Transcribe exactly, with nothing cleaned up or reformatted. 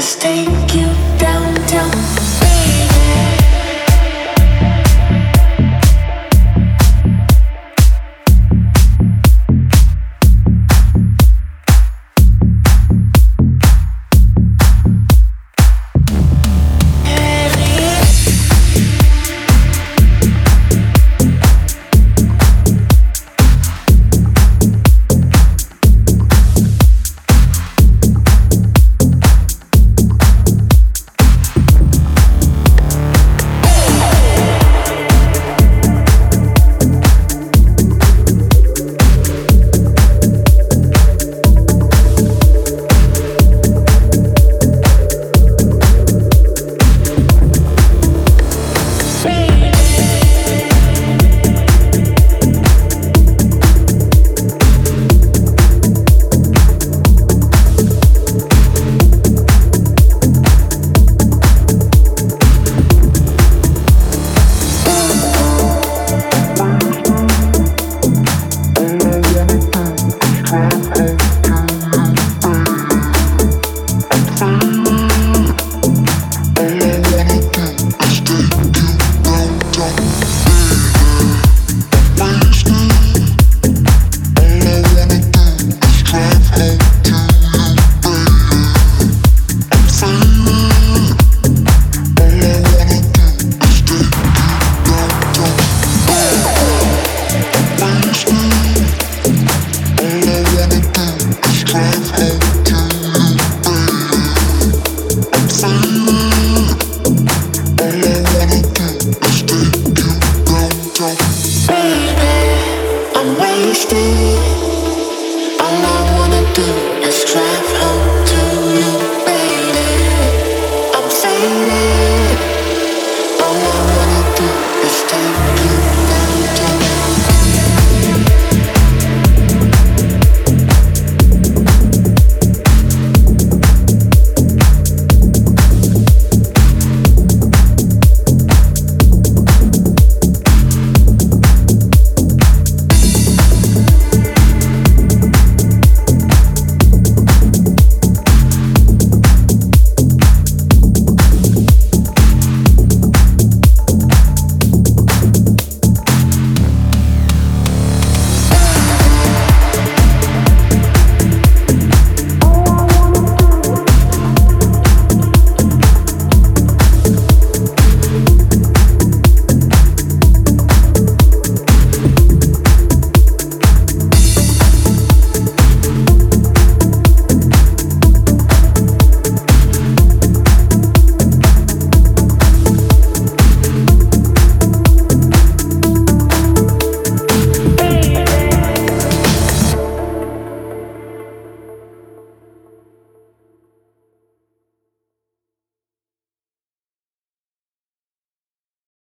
stay.